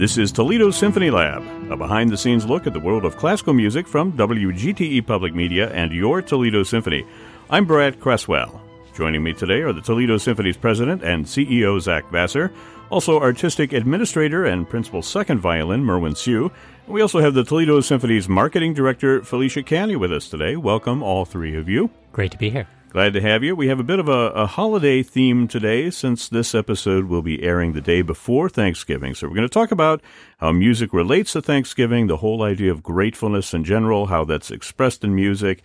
This is Toledo Symphony Lab, a behind-the-scenes look at the world of classical music from WGTE Public Media and your Toledo Symphony. I'm Brad Cresswell. Joining me today are the Toledo Symphony's president and CEO, Zach Vassar, also artistic administrator and principal second violin, Merwin Siu. We also have the Toledo Symphony's marketing director, Felicia Candy, with us today. Welcome, all three of you. Great to be here. Glad to have you. We have a bit of a holiday theme today, since this episode will be airing the day before Thanksgiving. So we're going to talk about how music relates to Thanksgiving, the whole idea of gratefulness in general, how that's expressed in music,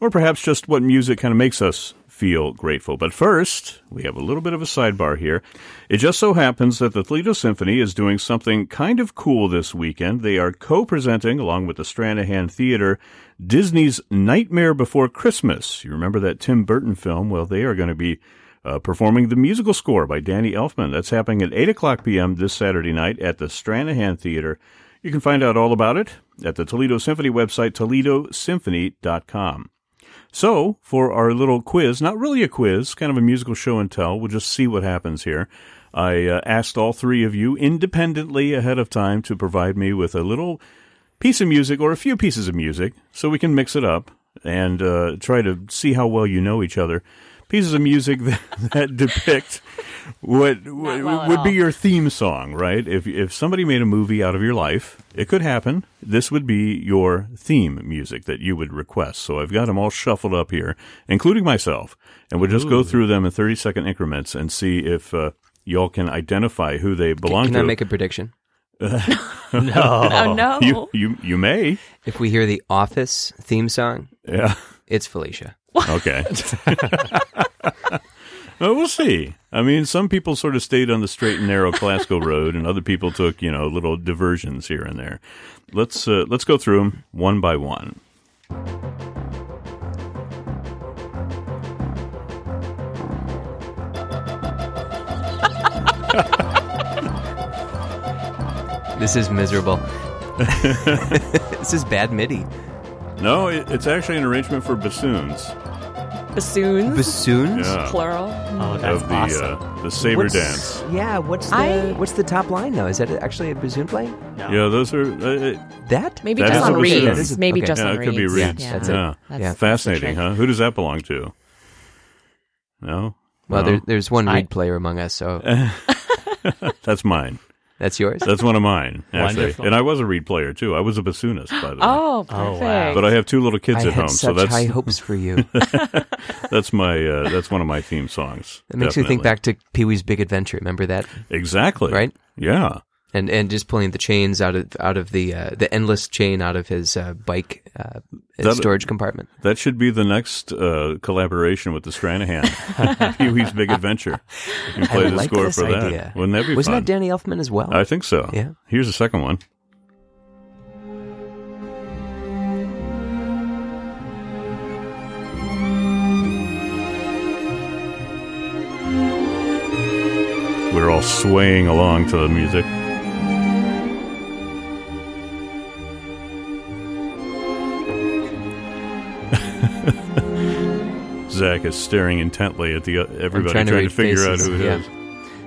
or perhaps just what music kind of makes us feel grateful. But first, we have a little bit of a sidebar here. It just so happens that the Toledo Symphony is doing something kind of cool this weekend. They are co-presenting, along with the Stranahan Theater, Disney's Nightmare Before Christmas. You remember that Tim Burton film? Well, they are going to be performing the musical score by Danny Elfman. That's happening at 8 o'clock p.m. this Saturday night at the Stranahan Theater. You can find out all about it at the Toledo Symphony website, ToledoSymphony.com. So, for our little quiz, not really a quiz, kind of a musical show and tell, we'll just see what happens here. I asked all three of you independently ahead of time to provide me with a little piece of music or a few pieces of music so we can mix it up and try to see how well you know each other. Pieces of music that depict what would be your theme song, right? If somebody made a movie out of your life, it could happen. This would be your theme music that you would request. So I've got them all shuffled up here, including myself, and we'll just go through them in 30-second increments and see if y'all can identify who they belong to. Can I make a prediction? No. Oh, no. You may. If we hear the Office theme song, yeah, it's Felicia. Okay. Well, we'll see. I mean, some people sort of stayed on the straight and narrow classical road, and other people took, you know, little diversions here and there. Let's go through them one by one. This is miserable. This is bad MIDI. No, it's actually an arrangement for bassoons. Bassoons? Bassoons? Yeah. Plural. Oh, that's of the, awesome. The saber dance. Yeah, what's the top line, though? Is that actually a bassoon playing? No. Yeah, those are... that? Maybe that just on reeds. Maybe okay. Just on reeds. Yeah, it could be reeds. Yeah. That's yeah. It. That's fascinating, huh? Who does that belong to? No? Well, no. There's one reed player among us, so... That's mine. That's yours? That's one of mine, actually. Wonderful. And I was a reed player, too. I was a bassoonist, by the way. Oh, perfect. Wow. But I have two little kids at home. So that's high hopes for you. That's one of my theme songs. It makes me think back to Pee-wee's Big Adventure. Remember that? Exactly. Right? Yeah. And just pulling the chains out of the endless chain out of his bike storage compartment. That should be the next collaboration with the Stranahan. Pee-wee's Big Adventure. You can play the score for that. Wouldn't that be fun? Wasn't that Danny Elfman as well? I think so. Yeah. Here's the second one. We're all swaying along to the music. Zach is staring intently at everybody, trying to figure faces out who it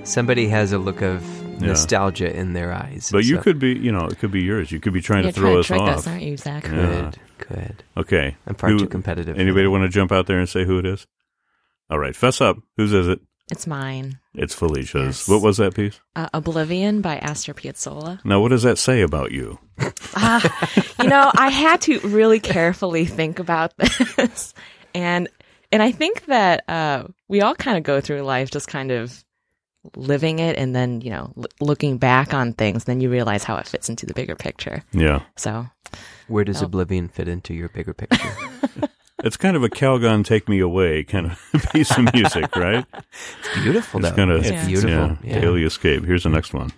is. Somebody has a look of nostalgia in their eyes. But you could be, it could be yours. You could be trying to throw us off. You're trying to trick us, aren't you, Zach? Yeah. Good. Okay. I'm far too competitive. Anybody want to jump out there and say who it is? All right, fess up. Whose is it? It's mine. It's Felicia's. Yes. What was that piece? Oblivion by Astor Piazzolla. Now, what does that say about you? I had to really carefully think about this. And I think that we all kind of go through life just kind of living it and then, looking back on things. Then you realize how it fits into the bigger picture. Yeah. So, where does Oblivion fit into your bigger picture? It's kind of a Calgon Take Me Away kind of piece of music, right? It's beautiful, though. It's beautiful. Yeah, yeah. Daily Escape. Here's the next one.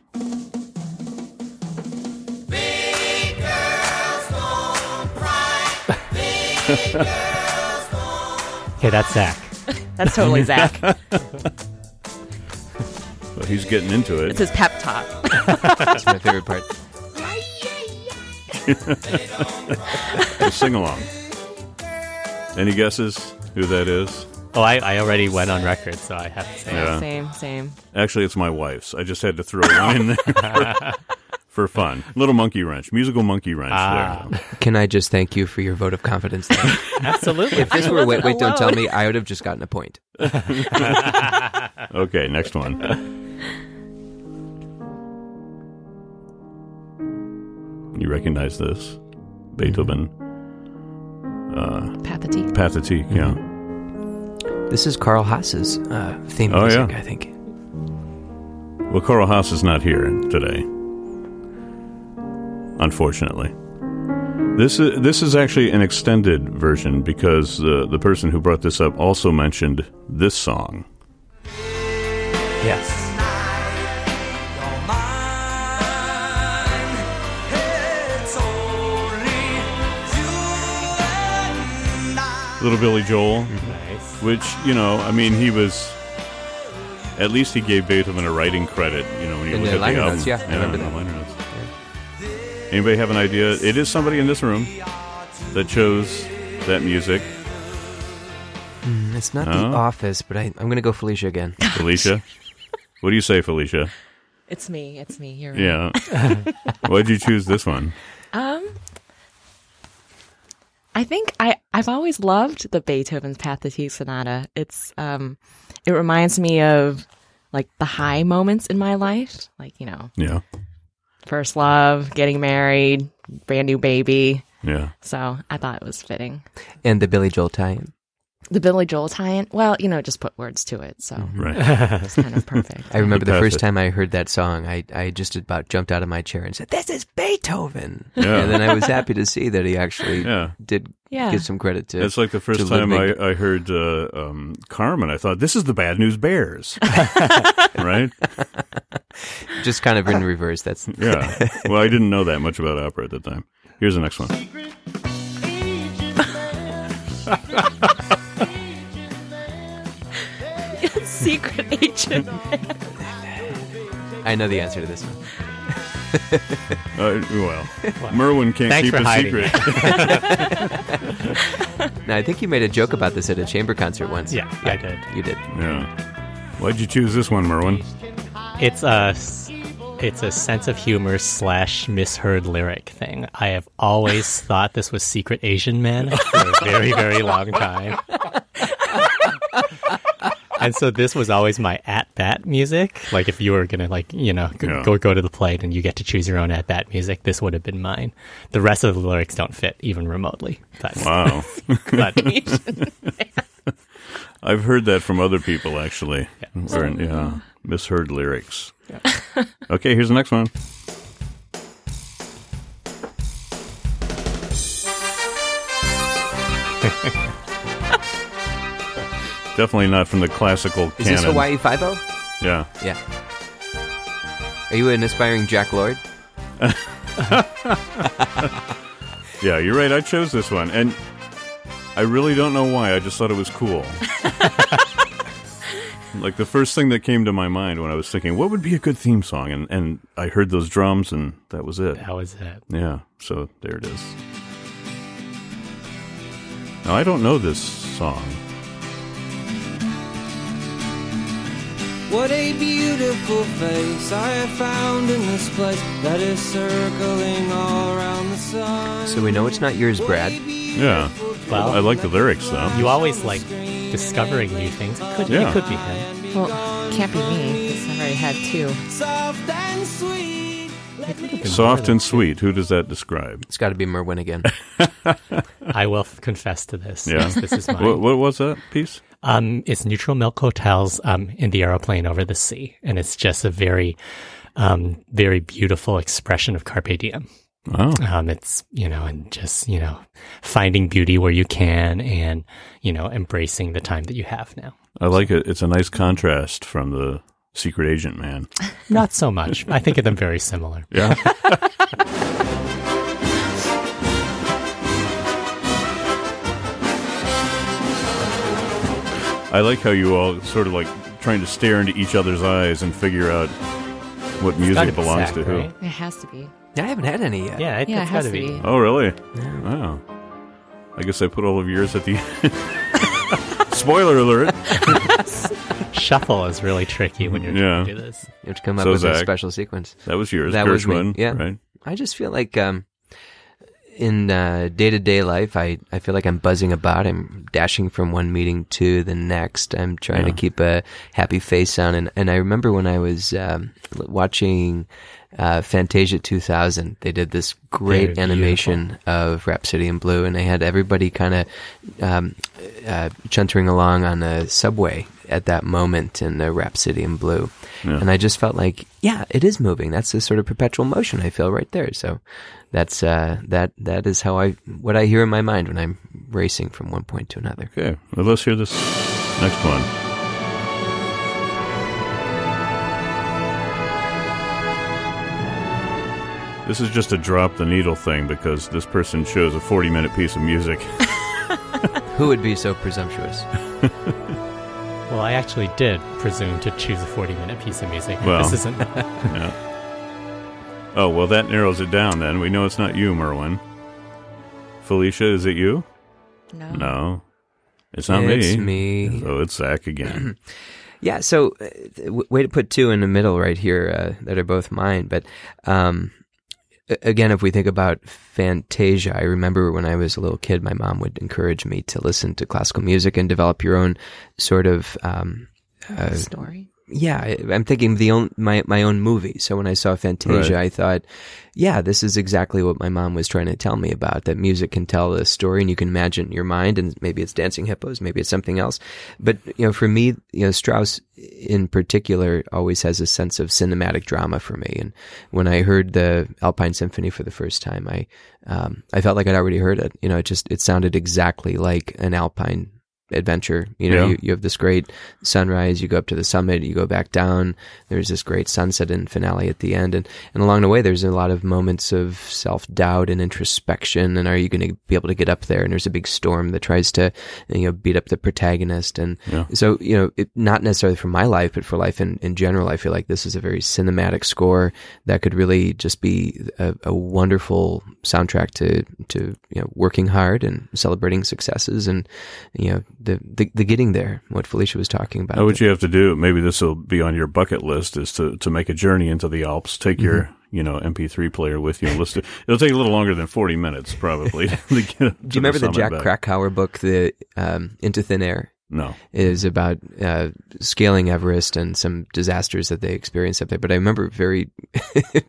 Big girls don't cry. Big girls don't cry. Okay, that's Zach. That's totally Zach. Well, he's getting into it. It's his pep talk. That's my favorite part. Sing along. Any guesses who that is? Oh, I already went on record, so I have to say. Yeah. Same. Actually, it's my wife's. I just had to throw one in there for fun. Little monkey wrench, musical monkey wrench there. Can I just thank you for your vote of confidence? Absolutely. If this were wait, don't tell me, I would have just gotten a point. Okay, next one. You recognize this? Beethoven. Pathetique. Pathetique, yeah. Mm-hmm. This is Carl Haas's theme music, I think. Well, Carl Haas is not here today, unfortunately. This is actually an extended version because the person who brought this up also mentioned this song. Yes. Little Billy Joel, nice. Which, you know, I mean, he was, at least he gave Beethoven a writing credit, you know, when you look at the album. Notes, yeah, I remember that. Liner notes. Yeah. Anybody have an idea? It is somebody in this room that chose that music. It's not The Office, but I'm going to go Felicia again. Felicia? What do you say, Felicia? It's me. You're right. Yeah. Why'd you choose this one? I think I've always loved the Beethoven's Pathetique Sonata. It's it reminds me of like the high moments in my life, like, you know, first love, getting married, brand new baby. Yeah. So I thought it was fitting. And the Billy Joel tie-in. The Billy Joel tie-in. Well, you know, just put words to it, so right. It's kind of perfect. I remember the first time I heard that song, I just about jumped out of my chair and said, "This is Beethoven!" Yeah. And then I was happy to see that he actually did give some credit to. It's like the first time I heard Carmen, I thought, "This is the Bad News Bears," right? Just kind of in reverse. That's Well, I didn't know that much about opera at the time. Here's the next one. Secret Agent Man. Secret Agent Man. I know the answer to this one. Merwin can't keep a secret. Now, I think you made a joke about this at a chamber concert once. Yeah, I did. You did. Yeah. Why'd you choose this one, Merwin? It's a sense of humor / misheard lyric thing. I have always thought this was Secret Asian Man for a very, very long time. And so this was always my at-bat music. Like if you were going to go to the plate and you get to choose your own at-bat music, this would have been mine. The rest of the lyrics don't fit even remotely. But, wow. I've heard that from other people, actually. Yeah. Or, misheard lyrics. Yeah. Okay, here's the next one. Definitely not from the classical canon. Is this Hawaii Five-O? Yeah. Yeah. Are you an aspiring Jack Lord? Yeah, you're right. I chose this one. And I really don't know why. I just thought it was cool. Like the first thing that came to my mind when I was thinking, what would be a good theme song? And I heard those drums and that was it. That was it. Yeah. So there it is. Now, I don't know this song. What a beautiful face I have found in this place that is circling all around the sun. So we know it's not yours, Brad. Yeah. Well, I like the lyrics, though. You always like discovering new things. It could be him. Well, it can't be me, because I already had two. Soft and sweet. Who does that describe? It's got to be Merwin again. I will confess to this. Yeah. This is mine. What was that piece? It's Neutral Milk Hotel's In the Aeroplane Over the Sea, and it's just a very, very beautiful expression of carpe diem. Oh. It's, and just, finding beauty where you can and, embracing the time that you have now. I like it. It's a nice contrast from the Secret Agent Man. Not so much. I think of them very similar. Yeah. I like how you all sort of like trying to stare into each other's eyes and figure out what music belongs to who. Right? It has to be. I haven't had any yet. Yeah, it's got to be. Oh, really? Yeah. Wow. I guess I put all of yours at the... Spoiler alert. Shuffle is really tricky when you're trying to do this. You have to come up with Zach, a special sequence. That was yours, Gershwin. Yeah. Right? I just feel like in day-to-day life, I feel like I'm buzzing about. I'm dashing from one meeting to the next. I'm trying to keep a happy face on. And I remember when I was watching Fantasia 2000, they did this great animation of Rhapsody in Blue, and they had everybody kind of chuntering along on a subway at that moment in the Rhapsody in Blue. Yeah. And I just felt like, yeah, it is moving. That's the sort of perpetual motion I feel right there. So that's that is how what I hear in my mind when I'm racing from one point to another. Okay, well, let's hear this next one. This is just a drop the needle thing because this person chose a 40-minute piece of music. Who would be so presumptuous? Well, I actually did presume to choose a 40-minute piece of music. Well, this isn't. Yeah. Oh, well, that narrows it down then. We know it's not you, Merwin. Felicia, is it you? No. It's not me. It's me. So it's Zach again. Yeah, so way to put two in the middle right here that are both mine. But again, if we think about Fantasia, I remember when I was a little kid, my mom would encourage me to listen to classical music and develop your own sort of story. Yeah, I'm thinking my own movie. So when I saw Fantasia, I thought, yeah, this is exactly what my mom was trying to tell me about, that music can tell a story and you can imagine in your mind, and maybe it's Dancing Hippos, maybe it's something else. But, for me, Strauss in particular always has a sense of cinematic drama for me. And when I heard the Alpine Symphony for the first time, I felt like I'd already heard it. It sounded exactly like an Alpine adventure. You have this great sunrise, you go up to the summit, you go back down, there's this great sunset and finale at the end, and along the way there's a lot of moments of self-doubt and introspection, and are you going to be able to get up there, and there's a big storm that tries to beat up the protagonist, and so it, not necessarily for my life but for life in general, I feel like this is a very cinematic score that could really just be a wonderful soundtrack to working hard and celebrating successes, and the getting there, what Felicia was talking about. Now, what you have to do, maybe this will be on your bucket list, is to make a journey into the Alps, take your MP3 player with you and listen to it. It'll take a little longer than 40 minutes probably. Do you remember the Jack Krakauer book, the Into Thin Air? No. It is about scaling Everest and some disasters that they experienced up there. But I remember very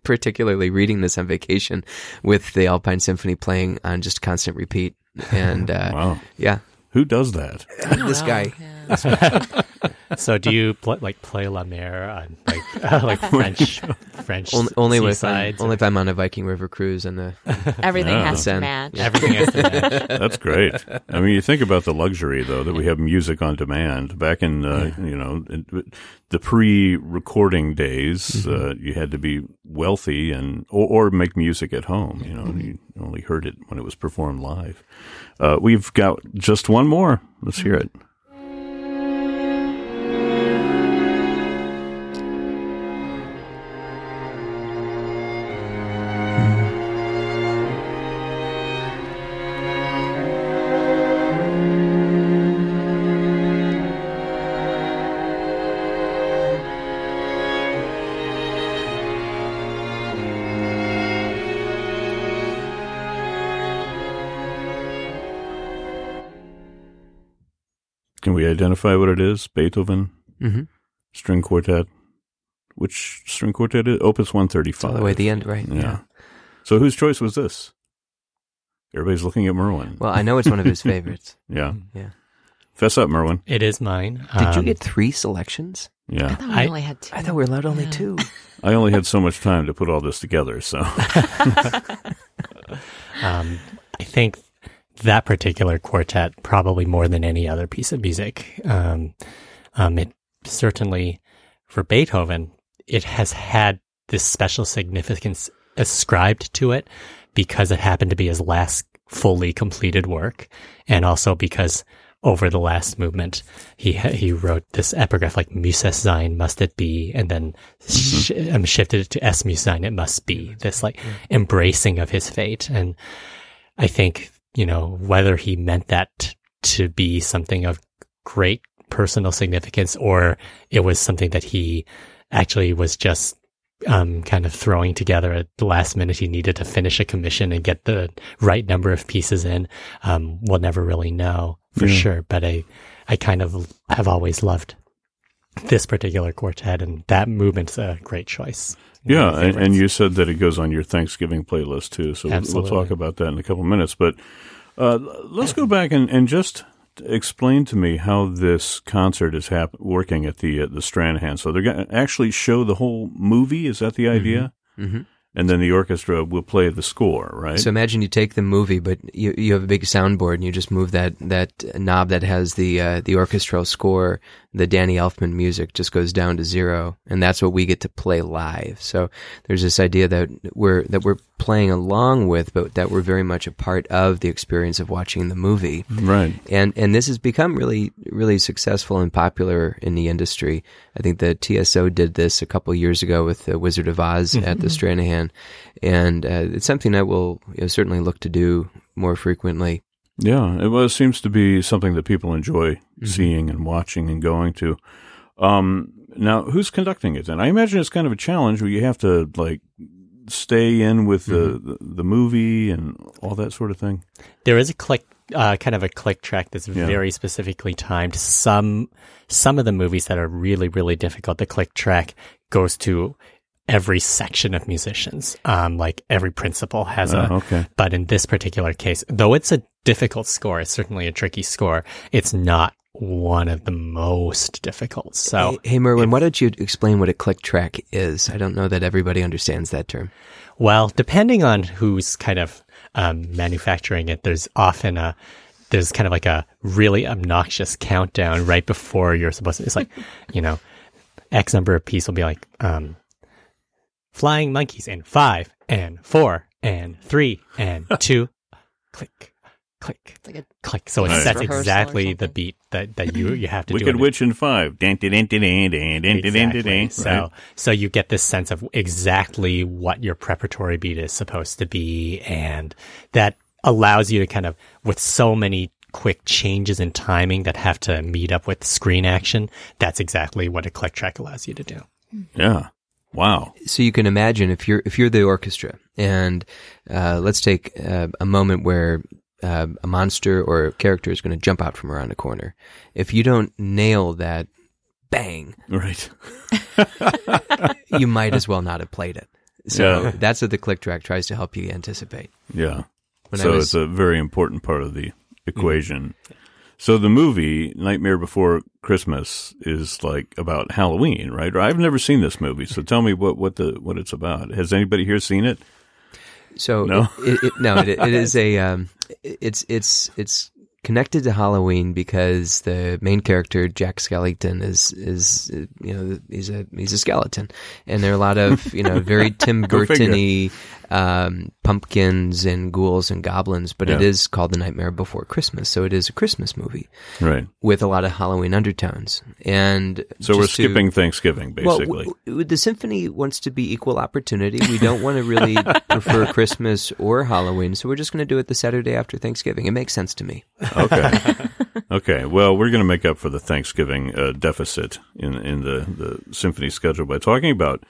particularly reading this on vacation with the Alpine Symphony playing on just constant repeat. And wow. Yeah. Who does that? This guy. Yeah. So, do you play La Mer on French? Only with only if I'm on a Viking River cruise and the everything has to match. Everything has to match. That's great. I mean, you think about the luxury though that we have music on demand. Back in the pre-recording days, you had to be wealthy and or make music at home. You only heard it when it was performed live. We've got just one more. Let's hear it. Identify what it is. Beethoven, string quartet. Which string quartet is? Opus 135. All the way at the end, right? Yeah. So whose choice was this? Everybody's looking at Merwin. Well, I know it's one of his favorites. Yeah. Fess up, Merwin. It is mine. Did you get three selections? Yeah. I thought we only had two. I thought we were allowed only two. I only had so much time to put all this together, so. I think that particular quartet, probably more than any other piece of music. It certainly, for Beethoven, it has had this special significance ascribed to it because it happened to be his last fully completed work, and also because over the last movement, he wrote this epigraph like "Muses sein, must it be," and then shifted it to "Es muss sein, it must be." This embracing of his fate, and I think whether he meant that to be something of great personal significance, or it was something that he actually was just kind of throwing together at the last minute. He needed to finish a commission and get the right number of pieces in. We'll never really know for sure, but I kind of have always loved this particular quartet, and that movement's a great choice. Yeah, and you said that it goes on your Thanksgiving playlist too, so we'll talk about that in a couple minutes. But let's go back and just explain to me how this concert is working at the Stranahan. So they're going to actually show the whole movie? Is that the idea? Mm-hmm. And then the orchestra will play the score, right? So imagine you take the movie, but you have a big soundboard, and you just move that knob that has the orchestral score. The Danny Elfman music just goes down to zero, and that's what we get to play live. So there's this idea that we're playing along with, but that we're very much a part of the experience of watching the movie. Right. And this has become really, really successful and popular in the industry. I think the TSO did this a couple years ago with The Wizard of Oz at the Stranahan, and it's something I will certainly look to do more frequently. Yeah, it seems to be something that people enjoy seeing and watching and going to. Now, who's conducting it then? I imagine it's kind of a challenge where you have to, like, stay in with the movie and all that sort of thing. There is a click track that's very specifically timed. Some of the movies that are really, really difficult, the click track goes to every section of musicians, like every principal has but in this particular case, though it's a difficult score, it's certainly a tricky score, it's not one of the most difficult. So, hey Merwin, why don't you explain what a click track is? I don't know that everybody understands that term. Well, depending on who's kind of manufacturing it, there's kind of like a really obnoxious countdown right before you're supposed to. It's like, X number of piece will be like, flying monkeys in 5 and 4 and 3 and 2, click, click, click. So that's exactly the beat that you have to do. Wicked Witch in 5. Exactly. So you get this sense of exactly what your preparatory beat is supposed to be, and that allows you to kind of, with so many quick changes in timing that have to meet up with screen action, that's exactly what a click track allows you to do. Yeah. Wow. So you can imagine if you're the orchestra, and let's take a moment where a monster or a character is going to jump out from around a corner. If you don't nail that bang, right, you might as well not have played it. So that's what the click track tries to help you anticipate. Yeah. It's a very important part of the equation. Mm-hmm. So the movie, Nightmare Before Christmas, is like about Halloween, right? I've never seen this movie, so tell me what it's about. Has anybody here seen it? So no, it is a it's connected to Halloween because the main character, Jack Skellington, is he's a skeleton, and there are a lot of very Tim Burton-y pumpkins and ghouls and goblins, but it is called The Nightmare Before Christmas, so it is a Christmas movie, right? With a lot of Halloween undertones, and so we're skipping Thanksgiving basically. Well, the symphony wants to be equal opportunity. We don't want to really prefer Christmas or Halloween, so we're just going to do it the Saturday after Thanksgiving. It makes sense to me. Okay. Well, we're going to make up for the Thanksgiving deficit in the symphony schedule by talking about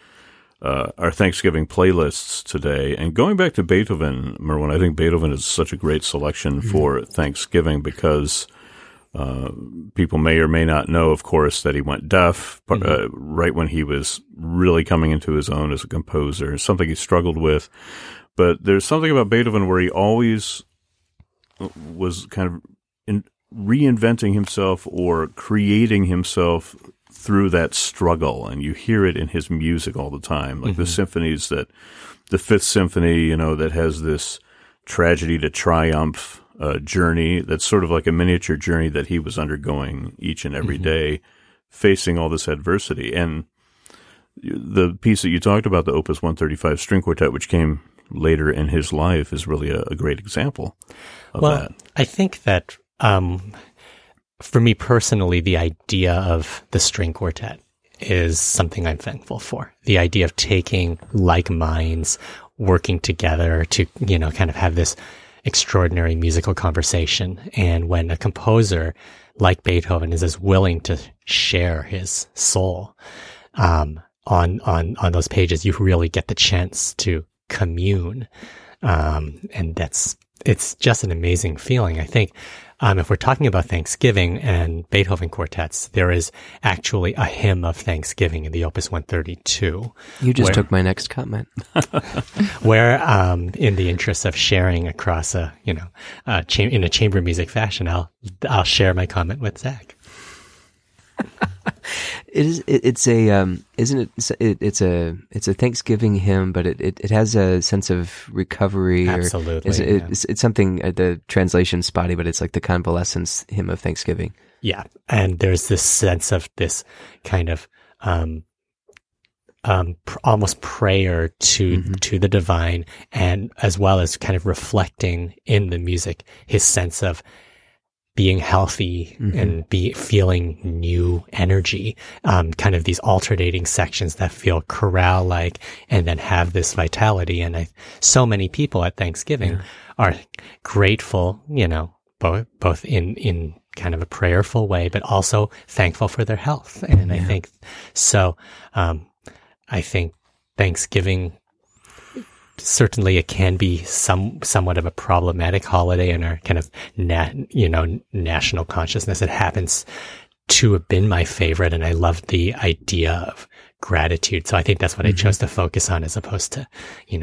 our Thanksgiving playlists today. And going back to Beethoven, Merwin, I think Beethoven is such a great selection for Thanksgiving because people may or may not know, of course, that he went deaf right when he was really coming into his own as a composer, something he struggled with. But there's something about Beethoven where he always was kind of reinventing himself or creating himself through that struggle, and you hear it in his music all the time, like the symphonies, that the Fifth Symphony, that has this tragedy to triumph journey that's sort of like a miniature journey that he was undergoing each and every day, facing all this adversity. And the piece that you talked about, the Opus 135 string quartet, which came later in his life, is really a great example of that. I think that for me personally, the idea of the string quartet is something I'm thankful for. The idea of taking like minds, working together to, kind of have this extraordinary musical conversation. And when a composer like Beethoven is as willing to share his soul on those pages, you really get the chance to commune. And it's just an amazing feeling. I think if we're talking about Thanksgiving and Beethoven quartets, there is actually a hymn of Thanksgiving in the Opus 132. You just took my next comment. Where, in the interest of sharing across in a chamber music fashion, I'll share my comment with Zach. It's a Thanksgiving hymn, but it has a sense of recovery. Absolutely. It's something, the translation's spotty, but it's like the convalescence hymn of Thanksgiving. Yeah. And there's this sense of this kind of, almost prayer to the divine, and as well as kind of reflecting in the music, his sense of being healthy and feeling new energy, kind of these alternating sections that feel chorale-like and then have this vitality. And so many people at Thanksgiving are grateful, both in kind of a prayerful way, but also thankful for their health. And I think so. I think Thanksgiving, certainly it can be somewhat of a problematic holiday in our kind of national consciousness. It happens to have been my favorite, and I loved the idea of gratitude. So I think that's what I chose to focus on, as opposed to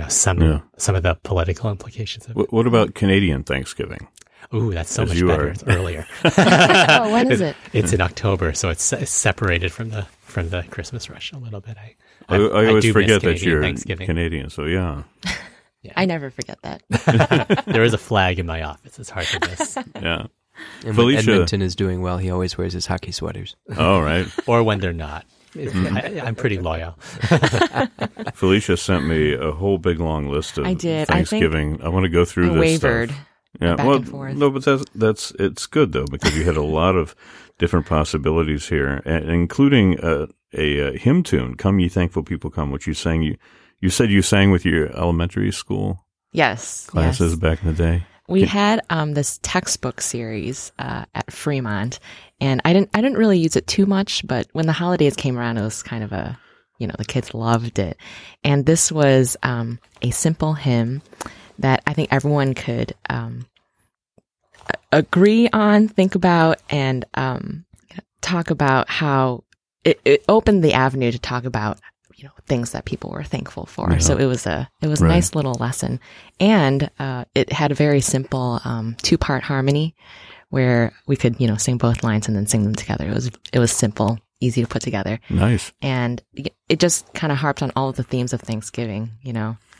some of the political implications of it. What about Canadian Thanksgiving? Ooh, that's so much better. It's earlier. Oh, when is it? It's in October, so it's separated from the Christmas rush a little bit. I always forget that you're Canadian, so yeah. Yeah. I never forget that. There is a flag in my office. It's hard to miss. Yeah. And Felicia, when Edmonton is doing well, he always wears his hockey sweaters. All right. Or when they're not. I'm pretty loyal. Felicia sent me a whole big long list of Thanksgiving. I want to go through this wavered. Stuff. Yeah, well, no, but that's it's good though, because you had a lot of different possibilities here, including a hymn tune, "Come Ye Thankful People, Come," which you sang. You said you sang with your elementary school classes back in the day. We had this textbook series at Fremont, and I didn't really use it too much, but when the holidays came around, it was kind of a the kids loved it, and this was a simple hymn that I think everyone could agree on, think about, and talk about how it opened the avenue to talk about things that people were thankful for. Yeah. So it was a nice little lesson, and it had a very simple 2-part harmony where we could sing both lines and then sing them together. It was simple, easy to put together. Nice, and it just kind of harped on all of the themes of Thanksgiving.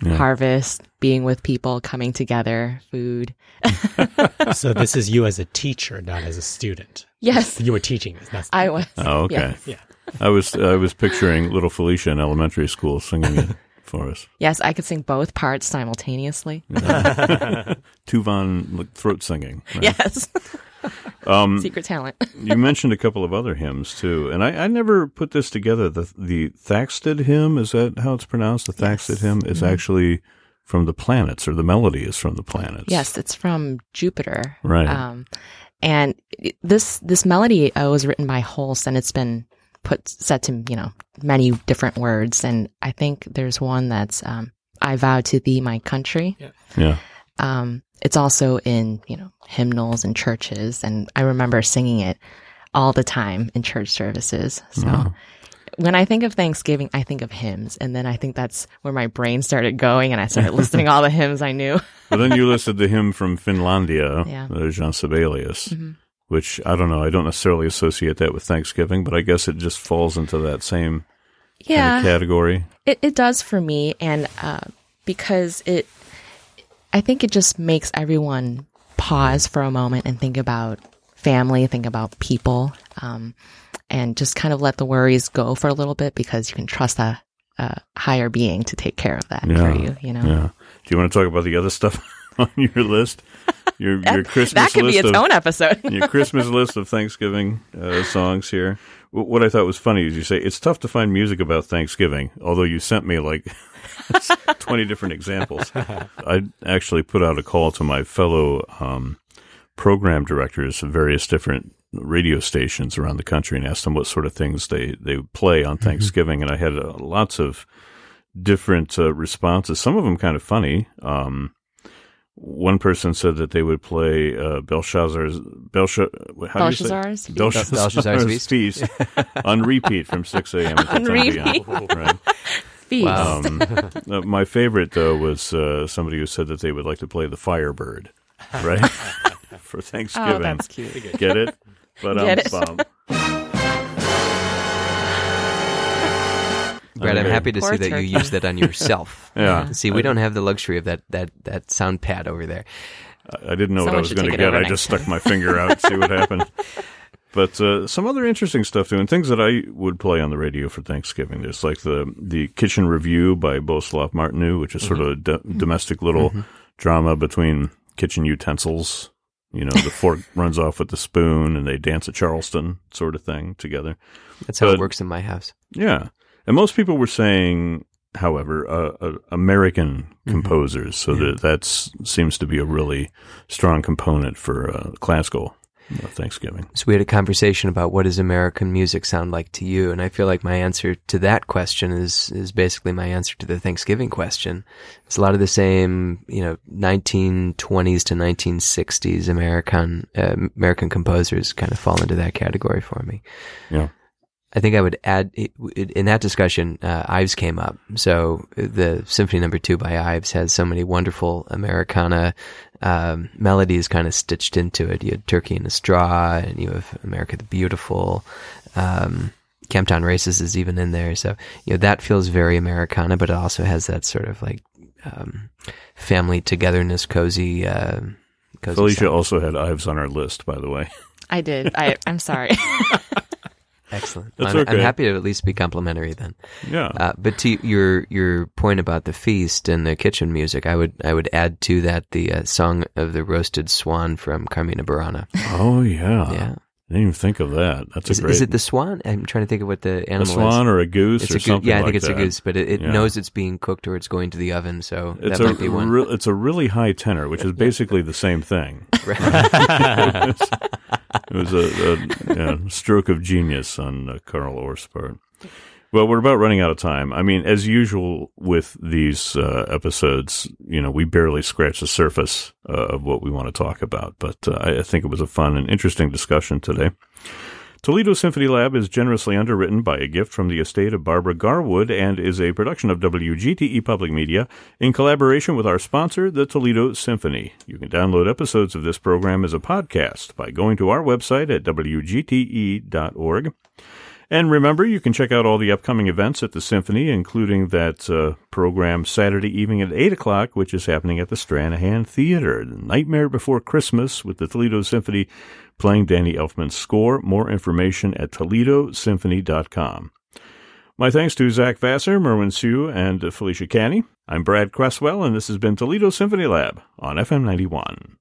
Harvest, being with people, coming together, food. So this is you as a teacher, not as a student. Yes. You were teaching this. Not I was. Oh, okay. Yes. Yeah. I was picturing little Felicia in elementary school singing it for us. Yes, I could sing both parts simultaneously. Tuvan throat singing. Right? Yes. Secret talent. You mentioned a couple of other hymns too, and I never put this together. The Thaxted hymn, is that how it's pronounced? The Thaxted hymn is actually from the planets, or the melody is from the planets. Yes, it's from Jupiter. Right. And this melody was written by Holst, and it's been set to many different words. And I think there's one that's "I vow to thee, my country." Yeah. Yeah. It's also in, hymnals and churches, and I remember singing it all the time in church services. So when I think of Thanksgiving, I think of hymns, and then I think that's where my brain started going, and I started listening all the hymns I knew. But then you listed the hymn from Finlandia, Jean Sibelius, which, I don't know, I don't necessarily associate that with Thanksgiving, but I guess it just falls into that same kind of category. It does for me, and because I think it just makes everyone pause for a moment and think about family, think about people, and just kind of let the worries go for a little bit, because you can trust a higher being to take care of that for you, Yeah. Do you want to talk about the other stuff on your list? Your Christmas list. That could be its own episode. Your Christmas list of Thanksgiving songs here. what I thought was funny is you say, it's tough to find music about Thanksgiving, although you sent me like 20 different examples. I actually put out a call to my fellow program directors of various different radio stations around the country and asked them what sort of things they play on Thanksgiving. Mm-hmm. And I had lots of different responses, some of them kind of funny. One person said that they would play Belshazzar's Feast on repeat from 6 a.m. until 10 p.m. Right. Feast. Wow. My favorite, though, was somebody who said that they would like to play the Firebird, right, for Thanksgiving. Oh, that's cute. Get it? But Brad, I'm happy to see that you use that on yourself. Yeah. See, we don't have the luxury of that sound pad over there. I didn't know what I was going to get. I just stuck my finger out and see what happened. But some other interesting stuff, too, and things that I would play on the radio for Thanksgiving. There's like the Kitchen Review by Boleslav Martinu, which is sort of a domestic little drama between kitchen utensils. You know, the fork runs off with the spoon, and they dance a Charleston sort of thing together. That's how it works in my house. Yeah. And most people were saying, however, American composers, so that seems to be a really strong component for classical Thanksgiving. So we had a conversation about what does American music sound like to you, and I feel like my answer to that question is basically my answer to the Thanksgiving question. It's a lot of the same, 1920s to 1960s American composers kind of fall into that category for me. Yeah. I think I would add, in that discussion, Ives came up. So the Symphony No. 2 by Ives has so many wonderful Americana melodies kind of stitched into it. You had Turkey in a Straw, and you have America the Beautiful. Camptown Races is even in there. So, that feels very Americana, but it also has that sort of like family togetherness, cozy. Felicia also had Ives on our list, by the way. I did. I'm sorry. Excellent. I'm happy to at least be complimentary then. Yeah. But to your point about the feast and the kitchen music, I would add to that the Song of the Roasted Swan from Carmina Burana. Oh yeah. Yeah. I didn't even think of that. That's a great. Is it the swan? I'm trying to think of what the animal is. A swan or a goose or something like that. Yeah, I think it's a goose, but it knows it's being cooked or it's going to the oven, so that might be one. It's a really high tenor, which is basically the same thing. Right. It was a stroke of genius on Carl Orff's part. Well, we're about running out of time. I mean, as usual with these episodes, we barely scratch the surface of what we want to talk about, but I think it was a fun and interesting discussion today. Toledo Symphony Lab is generously underwritten by a gift from the estate of Barbara Garwood and is a production of WGTE Public Media in collaboration with our sponsor, the Toledo Symphony. You can download episodes of this program as a podcast by going to our website at WGTE.org. And remember, you can check out all the upcoming events at the Symphony, including that program Saturday evening at 8 o'clock, which is happening at the Stranahan Theater, Nightmare Before Christmas, with the Toledo Symphony playing Danny Elfman's score. More information at ToledoSymphony.com. My thanks to Zach Vassar, Merwin Siu, and Felicia Candy. I'm Brad Cresswell, and this has been Toledo Symphony Lab on FM 91.